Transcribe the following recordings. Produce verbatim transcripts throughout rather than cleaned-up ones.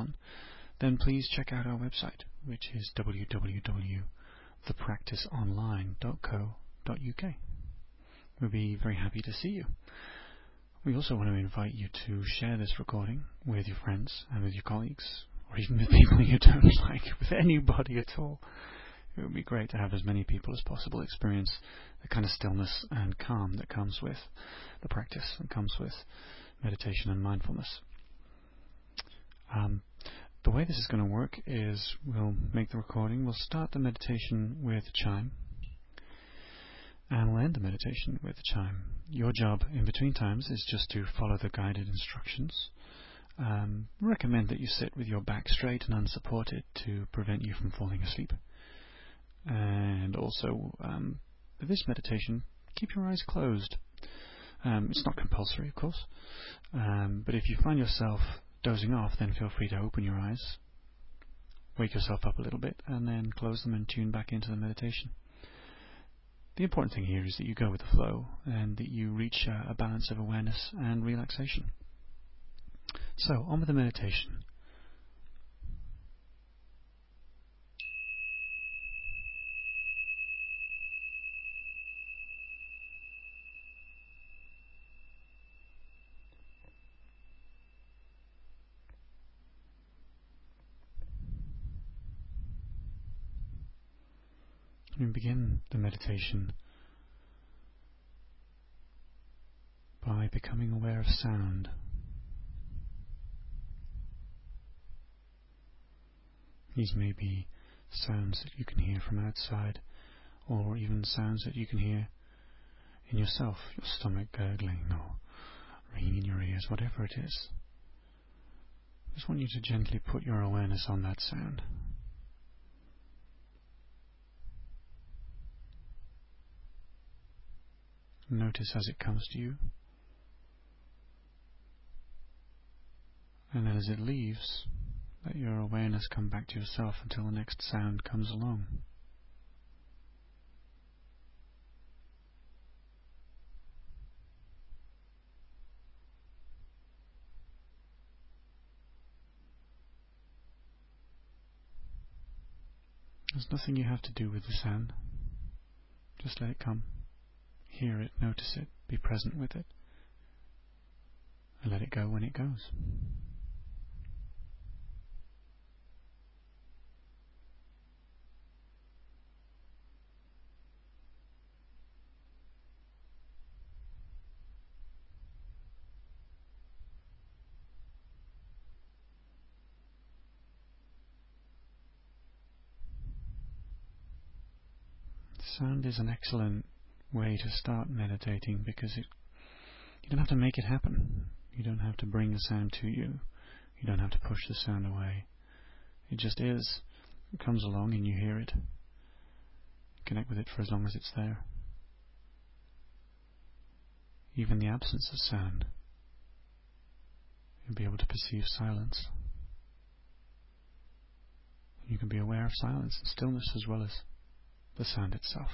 on, then please check out our website, which is w w w dot the practice online dot co dot u k. We'll be very happy to see you. We also want to invite you to share this recording with your friends and with your colleagues, or even with people you don't like, with anybody at all. It would be great to have as many people as possible experience the kind of stillness and calm that comes with the practice and comes with meditation and mindfulness. Um, the way this is going to work is we'll make the recording, we'll start the meditation with chime, and we'll end the meditation with chime. Your job in between times is just to follow the guided instructions. Um, recommend that you sit with your back straight and unsupported to prevent you from falling asleep. And also, um, for this meditation, keep your eyes closed. Um, it's not compulsory, of course, um, but if you find yourself dozing off, then feel free to open your eyes, wake yourself up a little bit, and then close them and tune back into the meditation. The important thing here is that you go with the flow and that you reach a, a balance of awareness and relaxation. So, on with the meditation. We begin the meditation by becoming aware of sound. These may be sounds that you can hear from outside, or even sounds that you can hear in yourself, your stomach gurgling or ringing in your ears, whatever it is. I just want you to gently put your awareness on that sound. Notice as it comes to you, and then as it leaves, let your awareness come back to yourself until the next sound comes along. There's nothing you have to do with the sound, just let it come. Hear it, notice it, be present with it, and let it go when it goes. Sound is an excellent way to start meditating, because it, you don't have to make it happen. You don't have to bring the sound to you. You don't have to push the sound away. It just is. It comes along and you hear it. Connect with it for as long as it's there. Even the absence of sound, you'll be able to perceive silence. You can be aware of silence and stillness as well as the sound itself.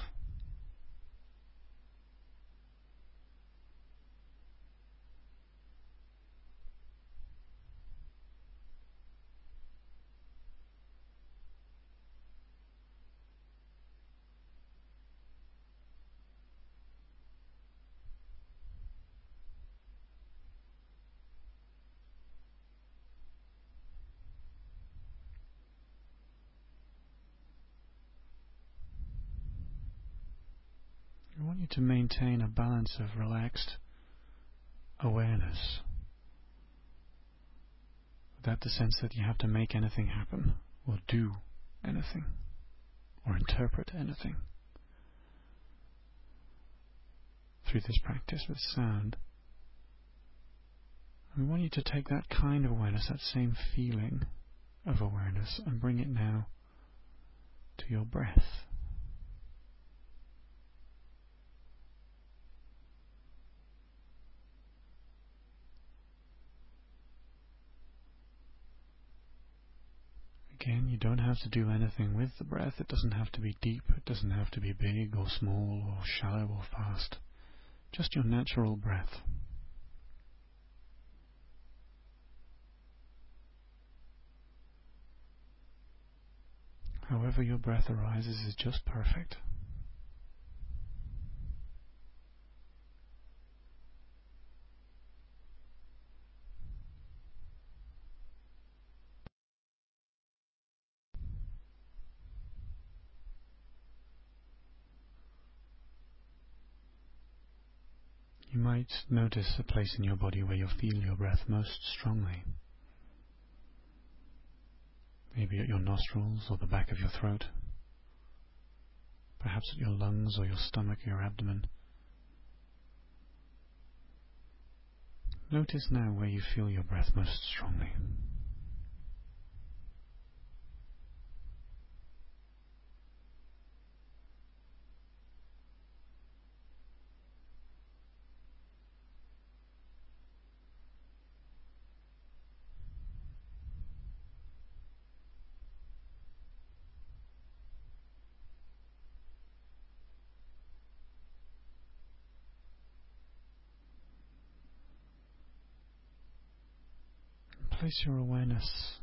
To maintain a balance of relaxed awareness, without the sense that you have to make anything happen, or do anything, or interpret anything. Through this practice with sound, we want you to take that kind of awareness, that same feeling of awareness, and bring it now to your breath. Again, you don't have to do anything with the breath. It doesn't have to be deep, it doesn't have to be big or small or shallow or fast. Just your natural breath. however your breath arises is just perfect. You might notice a place in your body where you feel your breath most strongly. Maybe at your nostrils or the back of your throat, perhaps at your lungs or your stomach, your abdomen. Notice now where you feel your breath most strongly. Place your awareness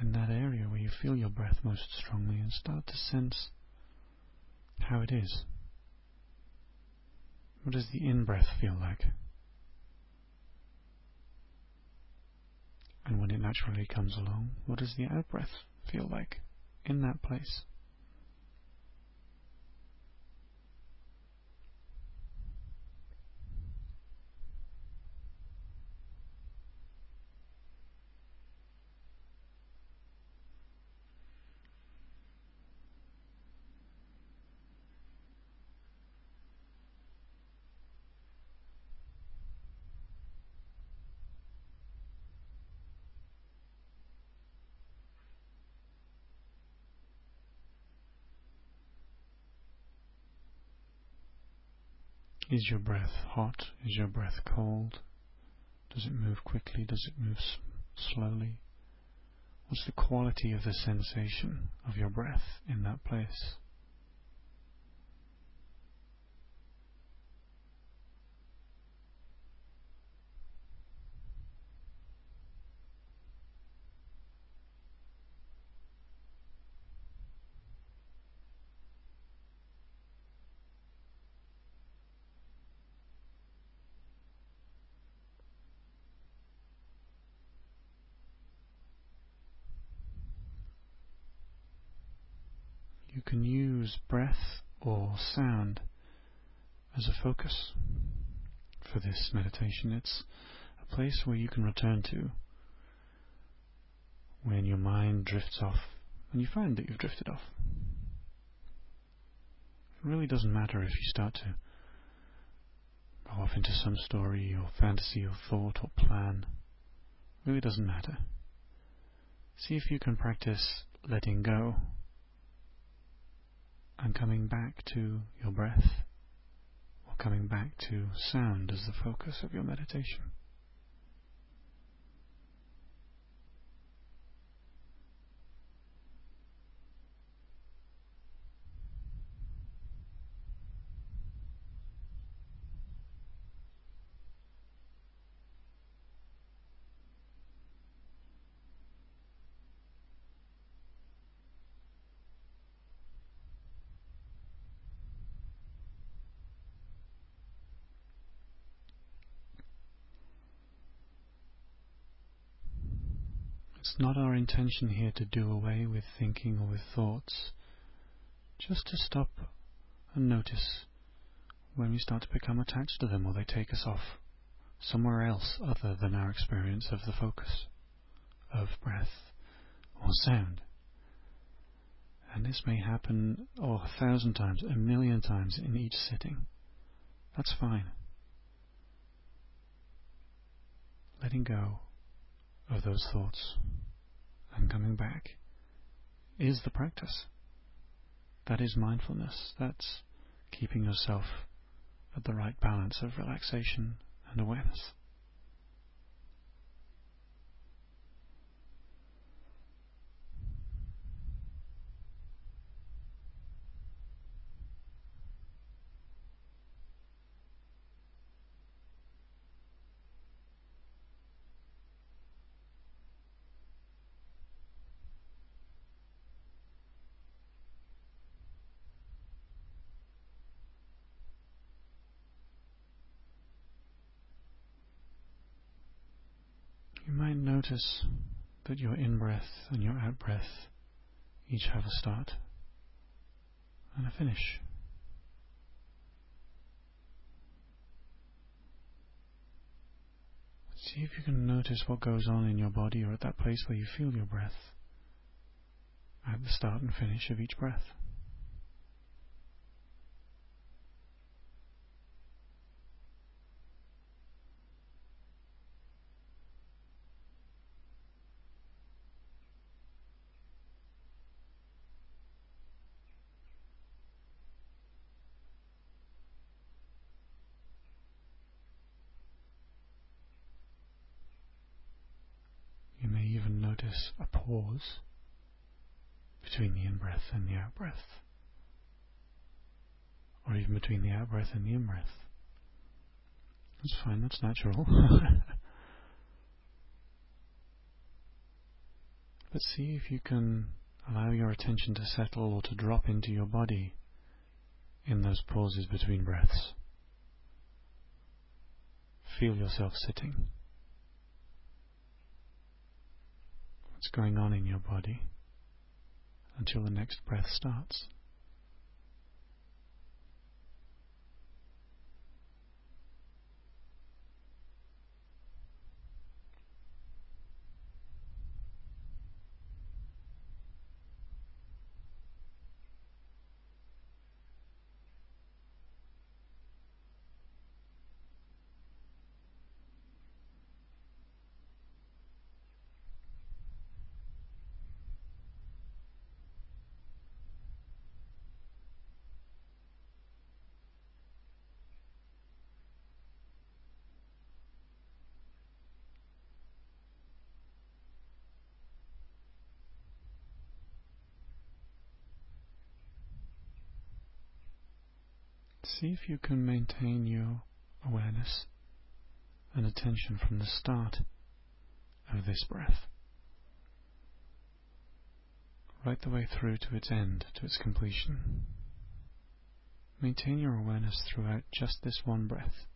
in that area where you feel your breath most strongly and start to sense how it is. What does the in-breath feel like? And when it naturally comes along, what does the out-breath feel like in that place? Is your breath hot? Is your breath cold? Does it move quickly? Does it move s- slowly? What's the quality of the sensation of your breath in that place? You can use breath or sound as a focus for this meditation. It's a place where you can return to when your mind drifts off and you find that you've drifted off. It really doesn't matter if you start to go off into some story or fantasy or thought or plan. It really doesn't matter. See if you can practice letting go and coming back to your breath, or coming back to sound as the focus of your meditation. It's not our intention here to do away with thinking or with thoughts, just to stop and notice when we start to become attached to them or they take us off somewhere else other than our experience of the focus of breath or sound. And this may happen oh, a thousand times, a million times in each sitting. That's fine. Letting go of those thoughts and coming back is the practice. That is mindfulness. That's keeping yourself at the right balance of relaxation and awareness. notice that your in-breath and your out-breath each have a start and a finish. See if you can notice what goes on in your body or at that place where you feel your breath at the start and finish of each breath. Notice a pause between the in-breath and the out-breath, or even between the out-breath and the in-breath. That's fine, that's natural. But see if you can allow your attention to settle or to drop into your body in those pauses between breaths. Feel yourself sitting. What's going on in your body until the next breath starts. See if you can maintain your awareness and attention from the start of this breath, right the way through to its end, to its completion. Maintain your awareness throughout just this one breath.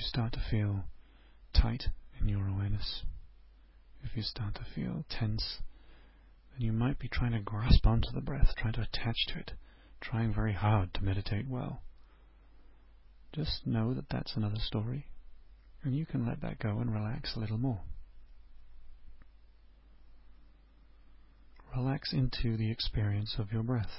Start to feel tight in your awareness, if you start to feel tense, then you might be trying to grasp onto the breath, trying to attach to it, trying very hard to meditate well. Just know that that's another story, and you can let that go and relax a little more. Relax into the experience of your breath.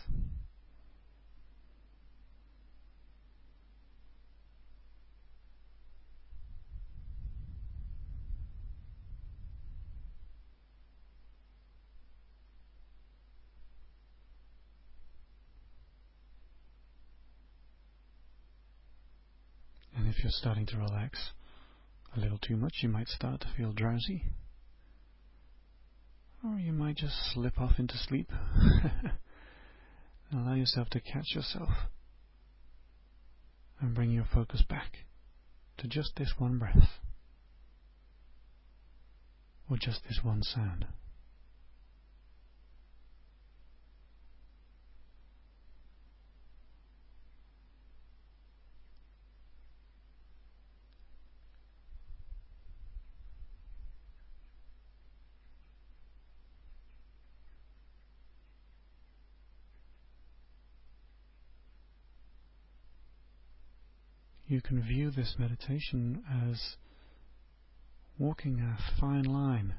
If you're starting to relax a little too much, you might start to feel drowsy, or you might just slip off into sleep and allow yourself to catch yourself and bring your focus back to just this one breath or just this one sound. You can view this meditation as walking a fine line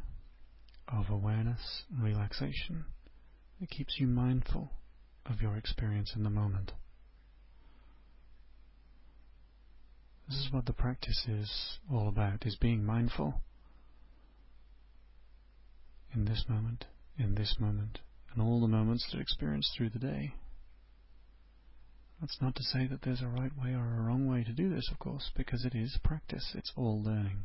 of awareness and relaxation that keeps you mindful of your experience in the moment. This is what the practice is all about, is being mindful in this moment, in this moment, and all the moments that experience through the day. That's not to say that there's a right way or a wrong way to do this, of course, because it is practice. It's all learning.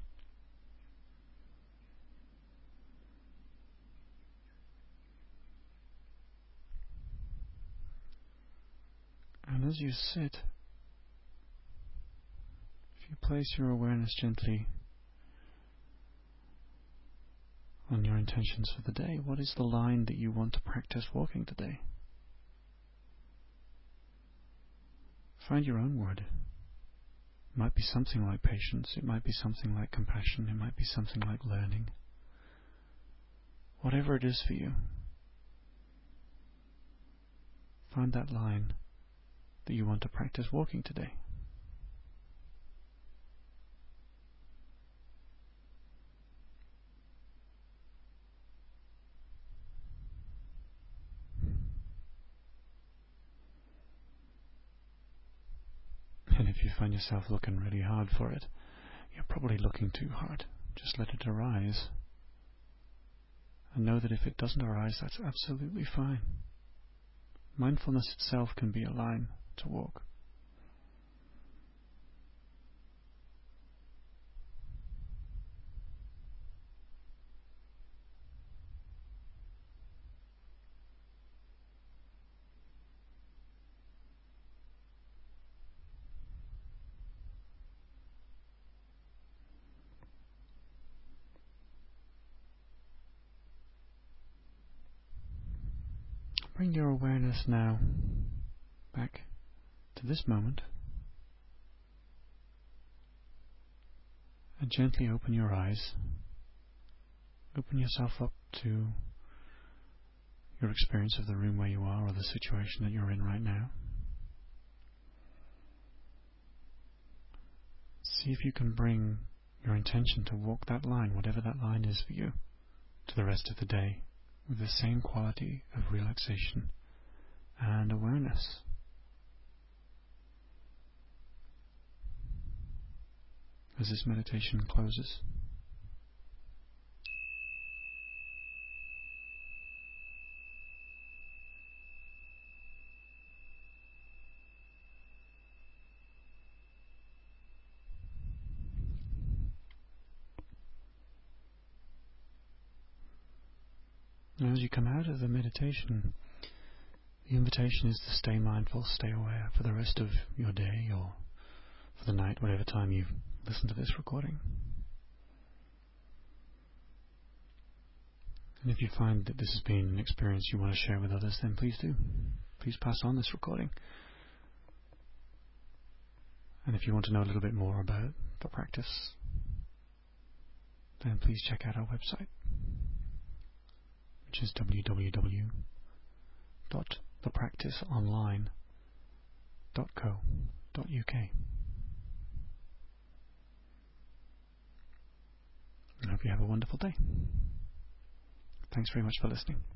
And as you sit, if you place your awareness gently on your intentions for the day. What is the line that you want to practice walking today? Find your own word. It might be something like patience, it might be something like compassion, it might be something like learning. Whatever it is for you, find that line that you want to practice walking today. And if you find yourself looking really hard for it, you're probably looking too hard. Just let it arise. And know that if it doesn't arise, that's absolutely fine. Mindfulness itself can be a line to walk. Bring your awareness now back to this moment and gently open your eyes. Open yourself up to your experience of the room where you are or the situation that you're in right now. See if you can bring your intention to walk that line, whatever that line is for you, to the rest of the day, with the same quality of relaxation and awareness. As this meditation closes, as you come out of the meditation, the invitation is to stay mindful, stay aware for the rest of your day or for the night, whatever time you listen to this recording. And if you find that this has been an experience you want to share with others, then please do. Please pass on this recording. And if you want to know a little bit more about the practice, then please check out our website, which is w w w dot the practice online dot co dot u k. I hope you have a wonderful day. Thanks very much for listening.